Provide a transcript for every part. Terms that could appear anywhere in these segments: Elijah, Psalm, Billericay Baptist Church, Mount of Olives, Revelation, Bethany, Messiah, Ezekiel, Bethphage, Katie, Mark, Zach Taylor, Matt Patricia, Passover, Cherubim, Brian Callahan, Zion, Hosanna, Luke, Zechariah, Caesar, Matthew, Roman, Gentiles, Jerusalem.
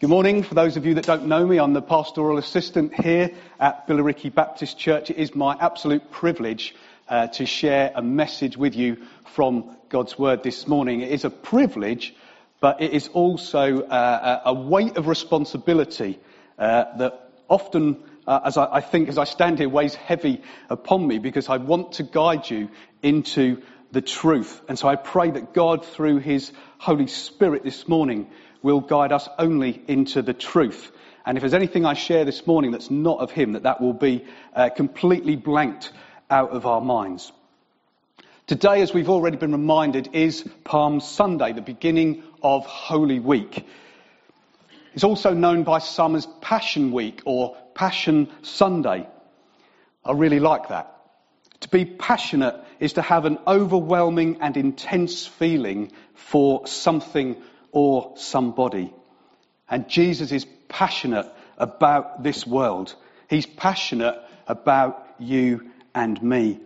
Good morning. For those of you that don't know me, I'm the pastoral assistant here at Billericay Baptist Church. It is my absolute privilege to share a message with you from God's Word this morning. It is a privilege, but it is also a weight of responsibility that often, as I stand here, weighs heavy upon me, because I want to guide you into the truth. And so I pray that God, through His Holy Spirit this morning, will guide us only into the truth. And if there's anything I share this morning that's not of Him, that will be completely blanked out of our minds. Today, as we've already been reminded, is Palm Sunday, the beginning of Holy Week. It's also known by some as Passion Week or Passion Sunday. I really like that. To be passionate is to have an overwhelming and intense feeling for something or somebody. And Jesus is passionate about this world. He's passionate about you and me.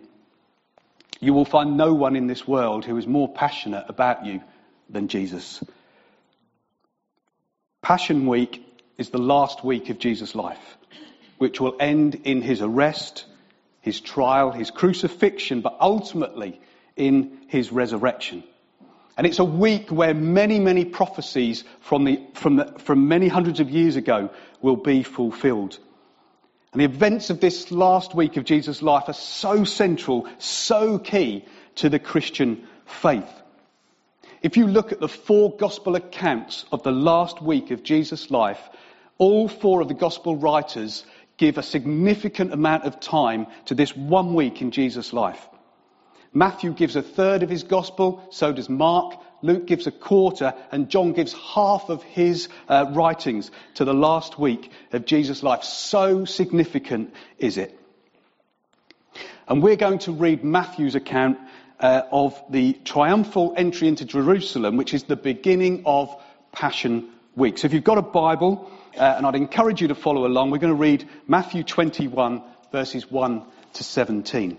You will find no one in this world who is more passionate about you than Jesus. Passion Week is the last week of Jesus' life, which will end in His arrest, His trial, His crucifixion, but ultimately in His resurrection. And it's a week where many, many prophecies from many hundreds of years ago will be fulfilled. And the events of this last week of Jesus' life are so central, so key to the Christian faith. If you look at the four gospel accounts of the last week of Jesus' life, all four of the gospel writers give a significant amount of time to this one week in Jesus' life. Matthew gives a third of his gospel, so does Mark. Luke gives a quarter, and John gives half of his writings to the last week of Jesus' life. So significant is it. And we're going to read Matthew's account of the triumphal entry into Jerusalem, which is the beginning of Passion Week. So if you've got a Bible, and I'd encourage you to follow along, we're going to read Matthew 21, verses 1 to 17.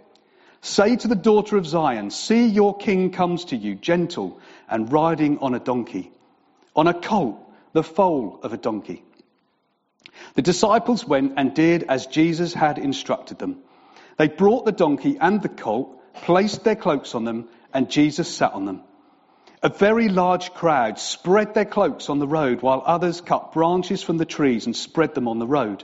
"Say to the daughter of Zion, see your king comes to you, gentle and riding on a donkey, on a colt, the foal of a donkey." The disciples went and did as Jesus had instructed them. They brought the donkey and the colt, placed their cloaks on them, and Jesus sat on them. A very large crowd spread their cloaks on the road, while others cut branches from the trees and spread them on the road.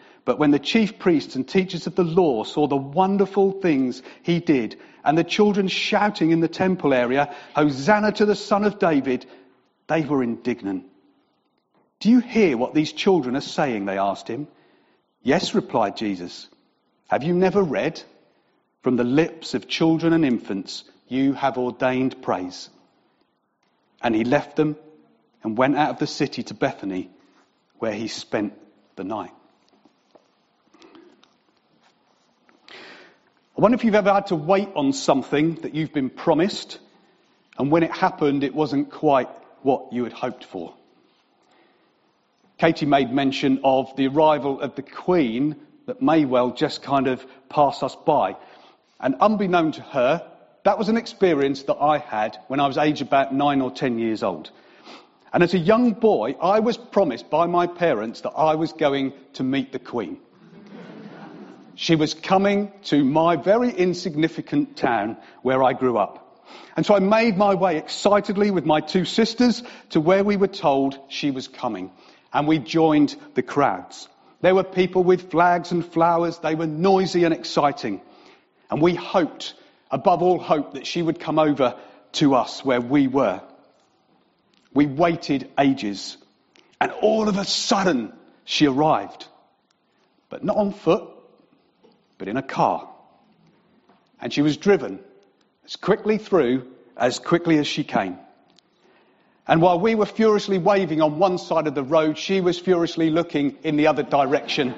But when the chief priests and teachers of the law saw the wonderful things He did, and the children shouting in the temple area, "Hosanna to the Son of David," they were indignant. "Do you hear what these children are saying?" they asked Him. "Yes," replied Jesus. "Have you never read? From the lips of children and infants you have ordained praise." And He left them and went out of the city to Bethany, where He spent the night. I wonder if you've ever had to wait on something that you've been promised, and when it happened, it wasn't quite what you had hoped for. Katie made mention of the arrival of the Queen that may well just kind of pass us by. And unbeknown to her, That was an experience that I had when I was aged about 9 or 10 years old. And as a young boy, I was promised by my parents that I was going to meet the Queen. She was coming to my very insignificant town where I grew up. And so I made my way excitedly with my two sisters to where we were told she was coming. And we joined the crowds. There were people with flags and flowers. They were noisy and exciting. And we hoped, above all hope, that she would come over to us where we were. We waited ages, and all of a sudden she arrived, but not on foot, but in a car. And she was driven as quickly through as quickly as she came. And while we were furiously waving on one side of the road, she was furiously looking in the other direction,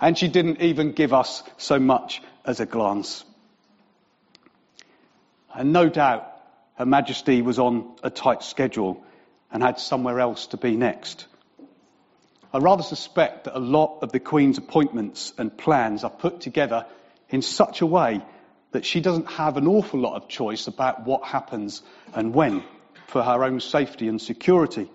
and she didn't even give us so much as a glance. And no doubt Her Majesty was on a tight schedule and had somewhere else to be next. I rather suspect that a lot of the Queen's appointments and plans are put together in such a way that she doesn't have an awful lot of choice about what happens and when for her own safety and security.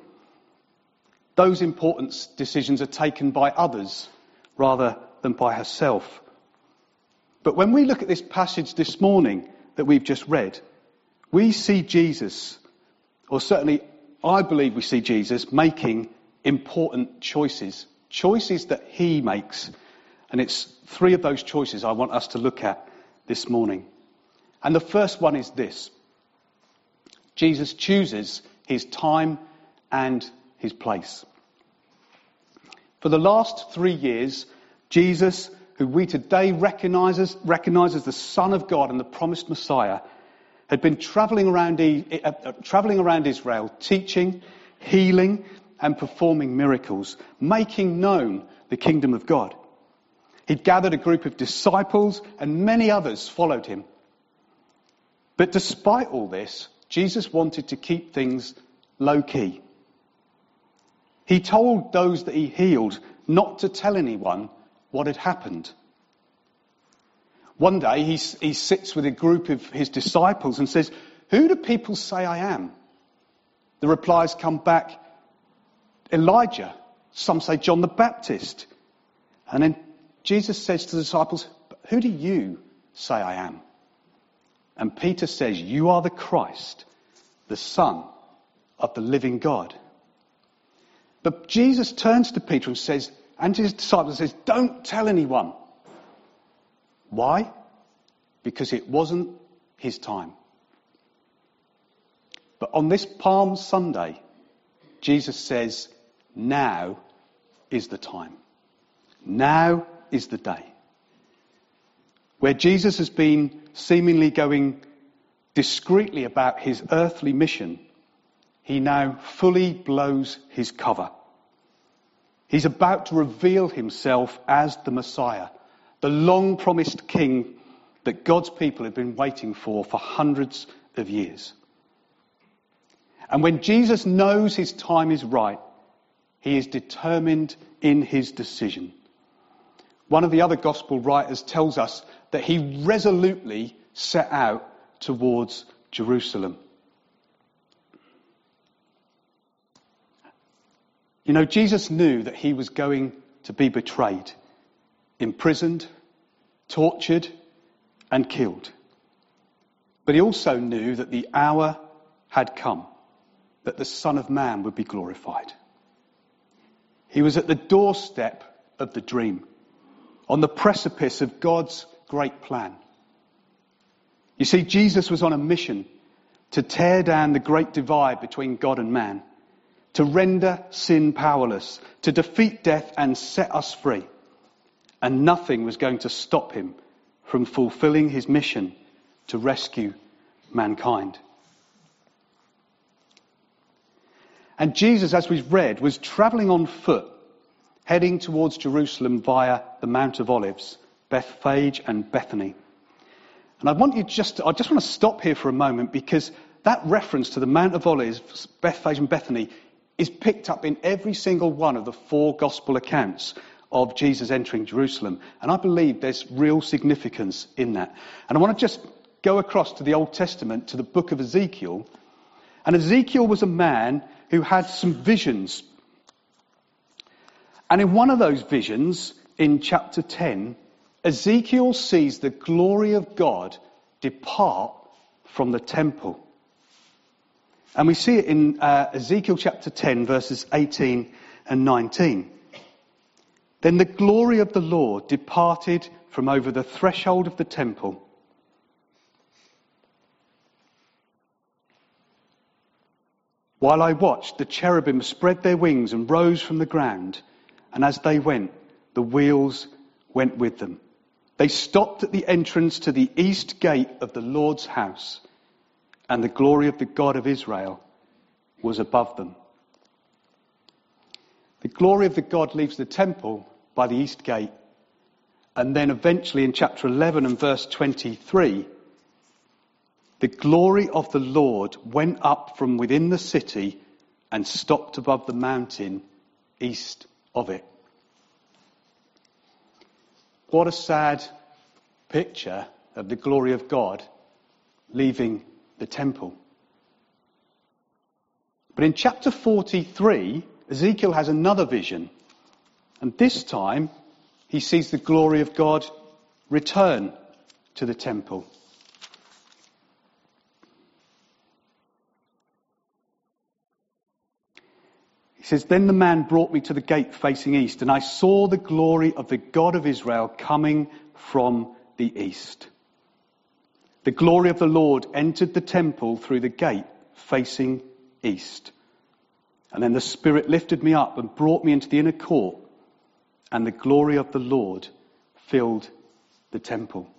Those important decisions are taken by others rather than by herself. But when we look at this passage this morning that we've just read, we see Jesus, or certainly I believe we see Jesus, making important choices. Choices that he makes. And it's three of those choices I want us to look at this morning. And the first one is this. Jesus chooses his time and his place. For the last 3 years, Jesus, who we today recognise as the Son of God and the promised Messiah, had been travelling around Israel, teaching, healing, and performing miracles, making known the kingdom of God. He'd gathered a group of disciples, and many others followed him. But despite all this, Jesus wanted to keep things low-key. He told those that he healed not to tell anyone what had happened. One day he sits with a group of his disciples and says, "Who do people say I am?" The replies come back, "Elijah. Some say John the Baptist." And then Jesus says to the disciples, "Who do you say I am?" And Peter says, "You are the Christ, the Son of the living God." But Jesus turns to Peter and says, and to his disciples says, "Don't tell anyone." Why? Because it wasn't his time. But on this Palm Sunday, Jesus says, now is the time. Now is the day. Where Jesus has been seemingly going discreetly about his earthly mission, he now fully blows his cover. He's about to reveal himself as the Messiah, the long-promised king that God's people had been waiting for hundreds of years. And when Jesus knows his time is right, he is determined in his decision. One of the other gospel writers tells us that he resolutely set out towards Jerusalem. You know, Jesus knew that he was going to be betrayed, imprisoned, tortured, and killed. But he also knew that the hour had come, that the Son of Man would be glorified. He was at the doorstep of the dream, on the precipice of God's great plan. You see, Jesus was on a mission to tear down the great divide between God and man, to render sin powerless, to defeat death and set us free. And nothing was going to stop him from fulfilling his mission to rescue mankind. And Jesus, as we've read, was travelling on foot, heading towards Jerusalem via the Mount of Olives, Bethphage and Bethany. And I just want to stop here for a moment, because that reference to the Mount of Olives, Bethphage and Bethany is picked up in every single one of the four gospel accounts of Jesus entering Jerusalem. And I believe there's real significance in that. And I want to just go across to the Old Testament, to the book of Ezekiel. And Ezekiel was a man who had some visions. And in one of those visions, in chapter 10, Ezekiel sees the glory of God depart from the temple. And we see it in Ezekiel chapter 10, verses 18 and 19. Then the glory of the Lord departed from over the threshold of the temple. While I watched, the cherubim spread their wings and rose from the ground, and as they went, the wheels went with them. They stopped at the entrance to the east gate of the Lord's house, and the glory of the God of Israel was above them. The glory of the God leaves the temple by the east gate, and then eventually in chapter 11 and verse 23, the glory of the Lord went up from within the city and stopped above the mountain east of it. What a sad picture of the glory of God leaving the temple. But in chapter 43, Ezekiel has another vision, and this time he sees the glory of God return to the temple. He says, then the man brought me to the gate facing east, and I saw the glory of the God of Israel coming from the east. The glory of the Lord entered the temple through the gate facing east. And then the Spirit lifted me up and brought me into the inner court, and the glory of the Lord filled the temple.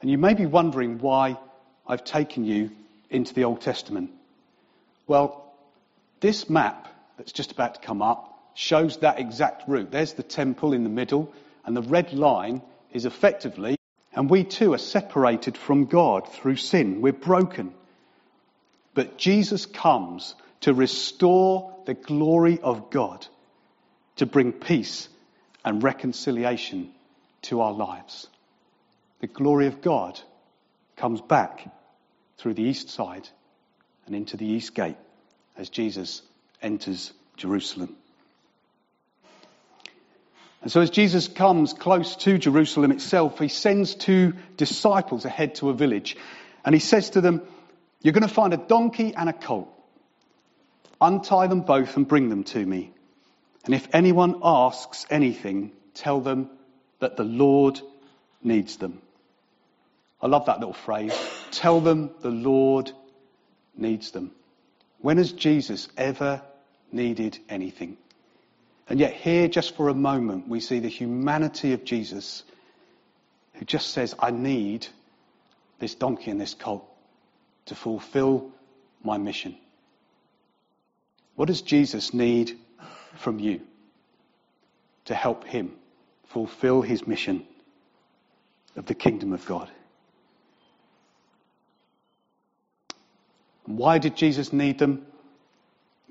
And you may be wondering why I've taken you into the Old Testament. Well, this map that's just about to come up shows that exact route. There's the temple in the middle, and the red line is effectively, and we too are separated from God through sin. We're broken. But Jesus comes to restore the glory of God, to bring peace and reconciliation to our lives. The glory of God comes back through the east side and into the east gate as Jesus enters Jerusalem. And so as Jesus comes close to Jerusalem itself, he sends two disciples ahead to a village. And he says to them, you're going to find a donkey and a colt. Untie them both and bring them to me. And if anyone asks anything, tell them that the Lord needs them. I love that little phrase. Tell them the Lord needs them. When has Jesus ever needed anything? And yet here, just for a moment, we see the humanity of Jesus, who just says, I need this donkey and this colt to fulfill my mission. What does Jesus need from you to help him fulfill his mission of the kingdom of God? Why did Jesus need them?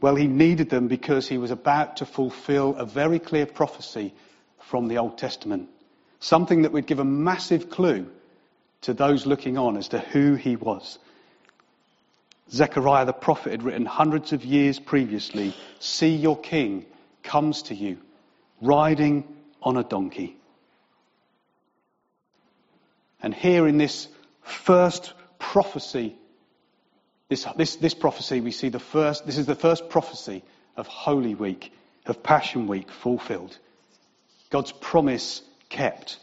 Well, he needed them because he was about to fulfill a very clear prophecy from the Old Testament, something that would give a massive clue to those looking on as to who he was. Zechariah the prophet had written hundreds of years previously, see your king comes to you, riding on a donkey. And here in this first prophecy, This prophecy we see this is the first prophecy of Holy Week, of Passion Week fulfilled. God's promise kept,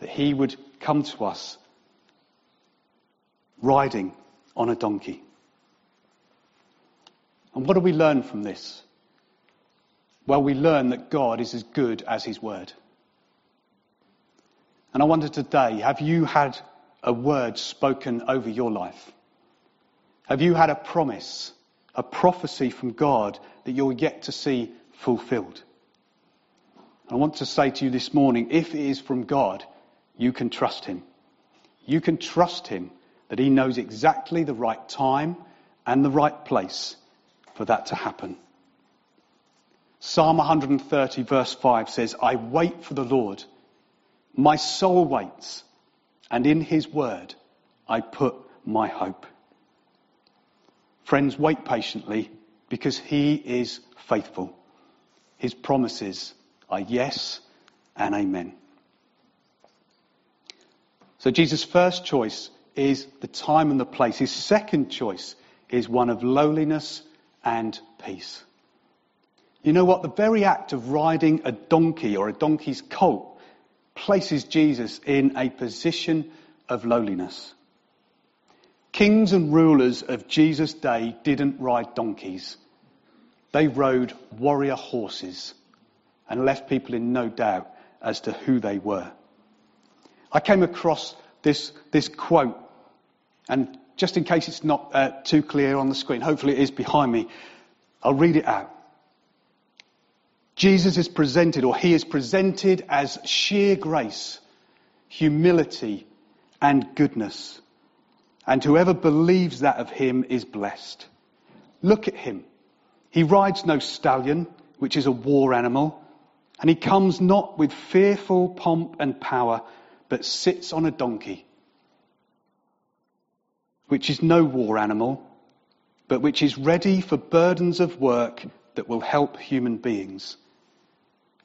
that he would come to us riding on a donkey. And what do we learn from this? Well, we learn that God is as good as his word. And I wonder today, have you had a word spoken over your life? Have you had a promise, a prophecy from God that you're yet to see fulfilled? I want to say to you this morning, if it is from God, you can trust him. You can trust him that he knows exactly the right time and the right place for that to happen. Psalm 130 verse 5 says, I wait for the Lord. My soul waits and in his word I put my hope. Friends, wait patiently, because he is faithful. His promises are yes and amen. So Jesus' first choice is the time and the place. His second choice is one of lowliness and peace. You know what? The very act of riding a donkey or a donkey's colt places Jesus in a position of lowliness. Kings and rulers of Jesus' day didn't ride donkeys. They rode warrior horses and left people in no doubt as to who they were. I came across this quote, and just in case it's not too clear on the screen, hopefully it is behind me, I'll read it out. Jesus is presented, or he is presented as sheer grace, humility, and goodness. And whoever believes that of him is blessed. Look at him. He rides no stallion, which is a war animal, and he comes not with fearful pomp and power, but sits on a donkey, which is no war animal, but which is ready for burdens of work that will help human beings.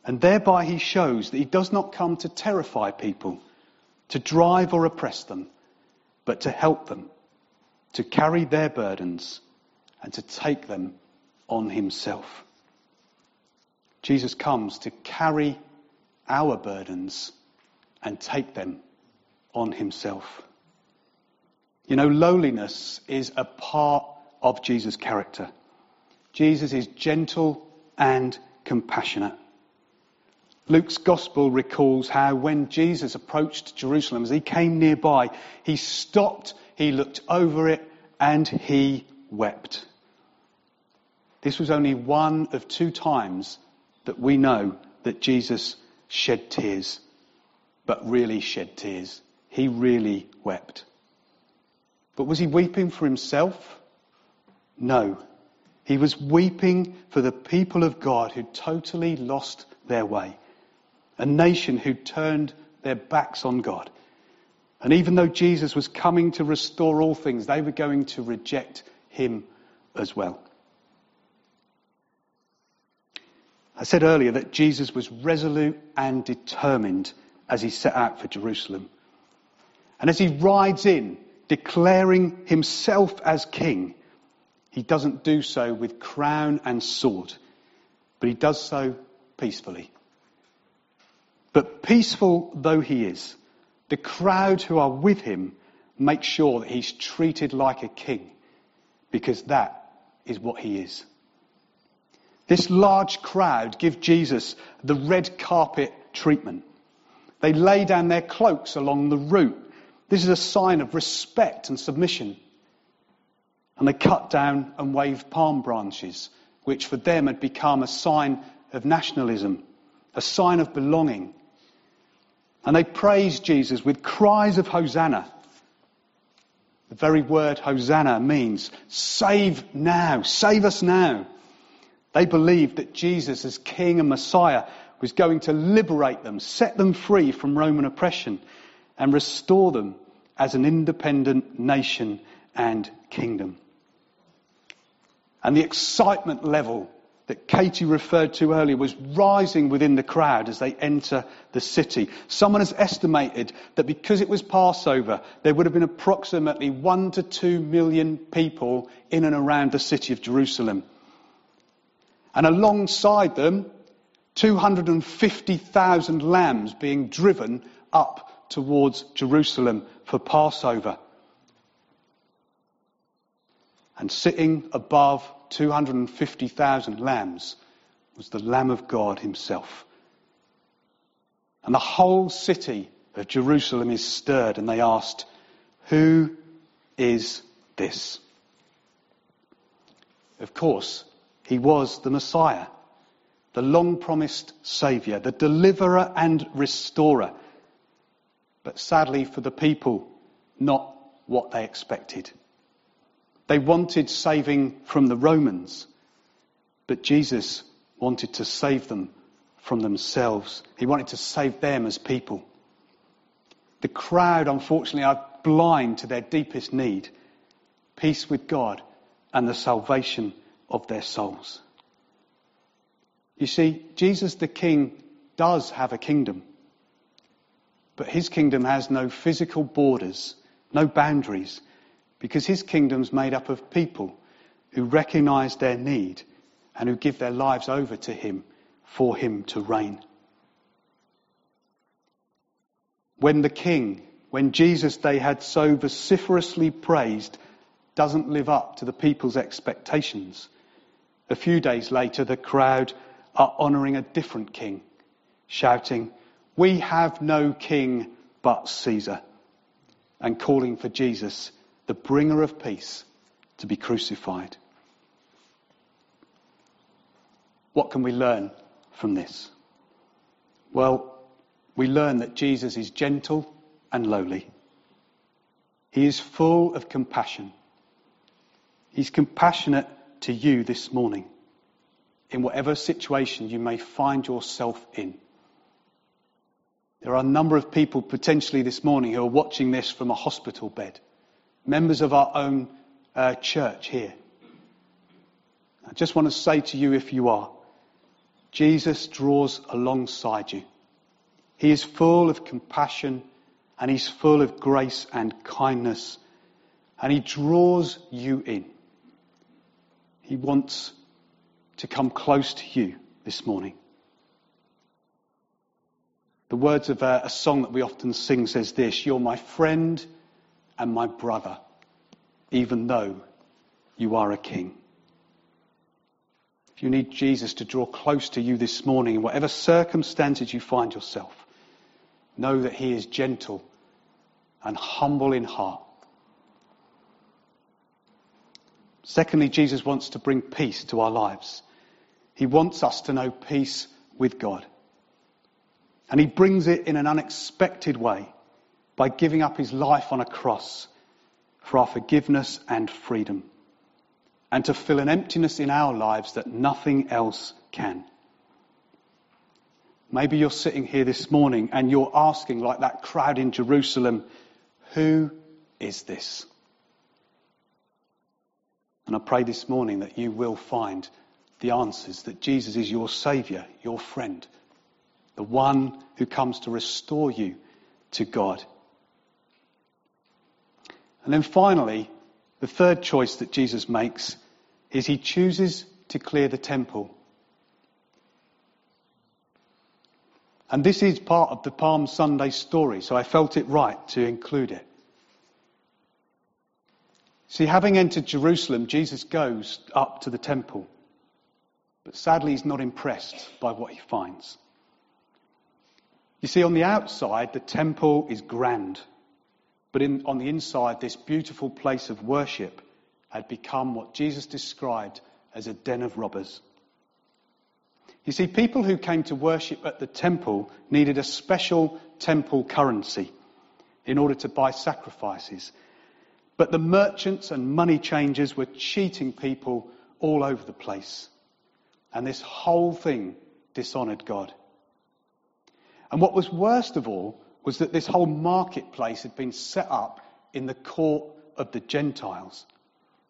And thereby he shows that he does not come to terrify people, to drive or oppress them, but to help them, to carry their burdens, and to take them on himself. Jesus comes to carry our burdens and take them on himself. You know, lowliness is a part of Jesus' character. Jesus is gentle and compassionate. Luke's gospel recalls how when Jesus approached Jerusalem, as he came nearby, he stopped, he looked over it, and he wept. This was only one of two times that we know that Jesus shed tears, but really shed tears. He really wept. But was he weeping for himself? No. He was weeping for the people of God who totally lost their way. A nation who turned their backs on God. And even though Jesus was coming to restore all things, they were going to reject him as well. I said earlier that Jesus was resolute and determined as he set out for Jerusalem. And as he rides in, declaring himself as king, he doesn't do so with crown and sword, but he does so peacefully. But peaceful though he is, the crowd who are with him make sure that he's treated like a king, because that is what he is. This large crowd give Jesus the red carpet treatment. They lay down their cloaks along the route. This is a sign of respect and submission. And they cut down and waved palm branches, which for them had become a sign of nationalism, a sign of belonging. And they praised Jesus with cries of Hosanna. The very word Hosanna means save now, save us now. They believed that Jesus as King and Messiah was going to liberate them, set them free from Roman oppression, and restore them as an independent nation and kingdom. And the excitement level that Katie referred to earlier was rising within the crowd as they enter the city. Someone has estimated that because it was Passover, there would have been approximately 1 to 2 million people in and around the city of Jerusalem. And alongside them, 250,000 lambs being driven up towards Jerusalem for Passover. And sitting above 250,000 lambs was the Lamb of God himself. And the whole city of Jerusalem is stirred, and they asked, "Who is this?" Of course, he was the Messiah, the long-promised Saviour, the deliverer and restorer. But sadly for the people, not what they expected. They wanted saving from the Romans, but Jesus wanted to save them from themselves. He wanted to save them as people. The crowd, unfortunately, are blind to their deepest need, peace with God and the salvation of their souls. You see, Jesus the King does have a kingdom, but his kingdom has no physical borders, no boundaries, because his kingdom's made up of people who recognize their need and who give their lives over to him for him to reign. When Jesus they had so vociferously praised doesn't live up to the people's expectations, a few days later the crowd are honouring a different king, shouting, "We have no king but Caesar," and calling for Jesus, the bringer of peace, to be crucified. What can we learn from this? Well, we learn that Jesus is gentle and lowly. He is full of compassion. He's compassionate to you this morning, in whatever situation you may find yourself in. There are a number of people potentially this morning who are watching this from a hospital bed, members of our own church here. I just want to say to you, if you are, Jesus draws alongside you. He is full of compassion, and he's full of grace and kindness, and he draws you in. He wants to come close to you this morning. The words of a song that we often sing says this, "You're my friend and my brother, even though you are a king." If you need Jesus to draw close to you this morning, in whatever circumstances you find yourself, know that he is gentle and humble in heart. Secondly, Jesus wants to bring peace to our lives. He wants us to know peace with God. And he brings it in an unexpected way by giving up his life on a cross for our forgiveness and freedom, and to fill an emptiness in our lives that nothing else can. Maybe you're sitting here this morning and you're asking, like that crowd in Jerusalem, "Who is this?" And I pray this morning that you will find the answers, that Jesus is your saviour, your friend, the one who comes to restore you to God. And then finally, the third choice that Jesus makes is he chooses to clear the temple. And this is part of the Palm Sunday story, so I felt it right to include it. See, having entered Jerusalem, Jesus goes up to the temple. But sadly, he's not impressed by what he finds. You see, on the outside, the temple is grand. But on the inside, this beautiful place of worship had become what Jesus described as a den of robbers. You see, people who came to worship at the temple needed a special temple currency in order to buy sacrifices. But the merchants and money changers were cheating people all over the place. And this whole thing dishonoured God. And what was worst of all was that this whole marketplace had been set up in the court of the Gentiles,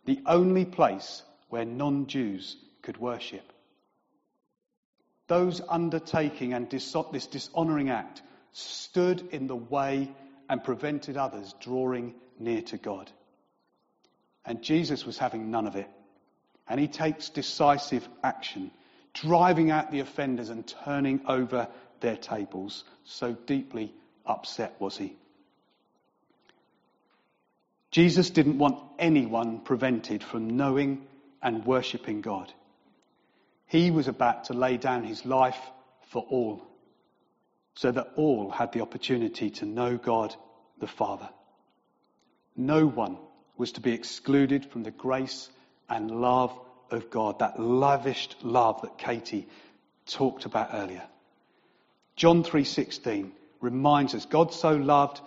the only place where non-Jews could worship. Those undertaking and this dishonouring act stood in the way and prevented others drawing near to God. And Jesus was having none of it. And he takes decisive action, driving out the offenders and turning over their tables. So deeply upset was he. Jesus didn't want anyone prevented from knowing and worshipping God. He was about to lay down his life for all, so that all had the opportunity to know God the Father. No one was to be excluded from the grace and love of God, that lavished love that Katie talked about earlier. John 3:16 reminds us, God so loved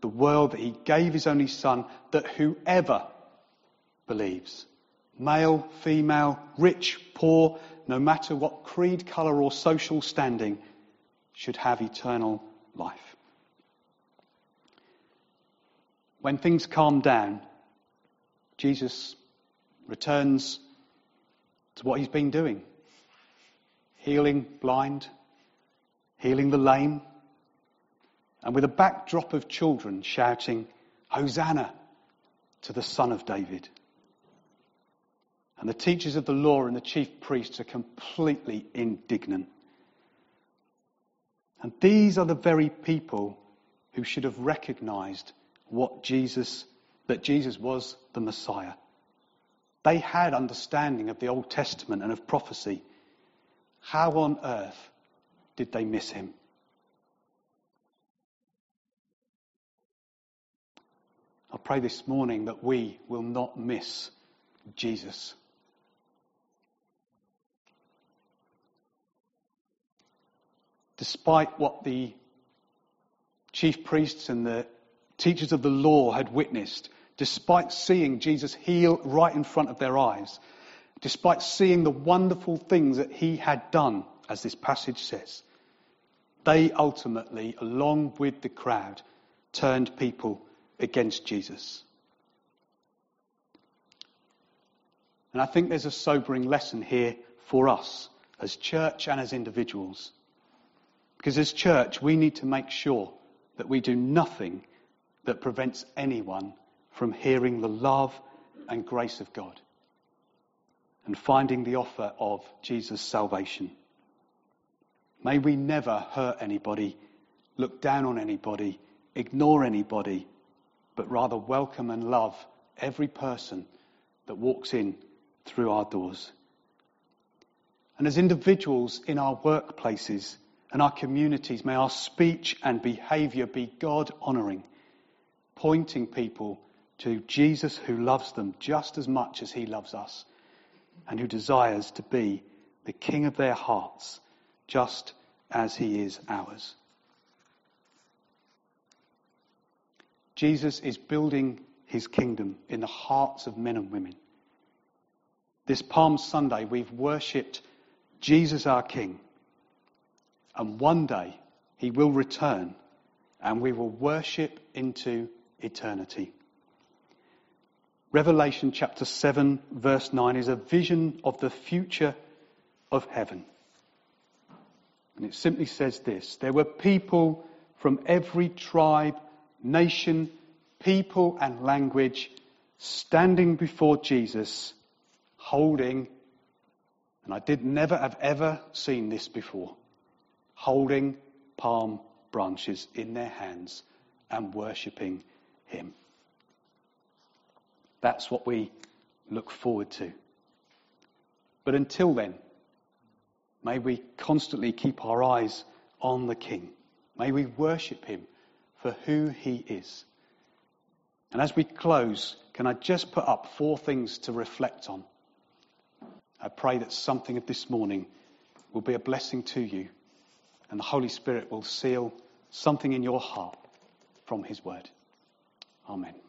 the world that he gave his only son, that whoever believes, male, female, rich, poor, no matter what creed, colour or social standing, should have eternal life. When things calm down, Jesus returns to what he's been doing. Healing blind, healing the lame, and with a backdrop of children shouting, Hosanna to the Son of David. And the teachers of the law and the chief priests are completely indignant. And these are the very people who should have recognized that Jesus was the Messiah. They had understanding of the Old Testament and of prophecy. How on earth did they miss him? I pray this morning that we will not miss Jesus. Despite what the chief priests and the teachers of the law had witnessed, despite seeing Jesus heal right in front of their eyes, despite seeing the wonderful things that he had done, as this passage says, they ultimately, along with the crowd, turned people against Jesus. And I think there's a sobering lesson here for us as church and as individuals. Because as church, we need to make sure that we do nothing that prevents anyone from hearing the love and grace of God and finding the offer of Jesus' salvation. May we never hurt anybody, look down on anybody, ignore anybody, but rather welcome and love every person that walks in through our doors. And as individuals in our workplaces and our communities, may our speech and behaviour be God-honouring, pointing people to Jesus who loves them just as much as he loves us and who desires to be the King of their hearts just as he is ours. Jesus is building his kingdom in the hearts of men and women. This Palm Sunday, we've worshipped Jesus our King. And one day, he will return and we will worship into eternity. Revelation chapter 7, verse 9 is a vision of the future of heaven. And it simply says this: there were people from every tribe, nation, people and language standing before Jesus holding, and I did never have ever seen this before, holding palm branches in their hands and worshipping him. That's what we look forward to. But until then, may we constantly keep our eyes on the King. May we worship him for who he is. And as we close, can I just put up 4 things to reflect on? I pray that something of this morning will be a blessing to you, and the Holy Spirit will seal something in your heart from his word. Amen.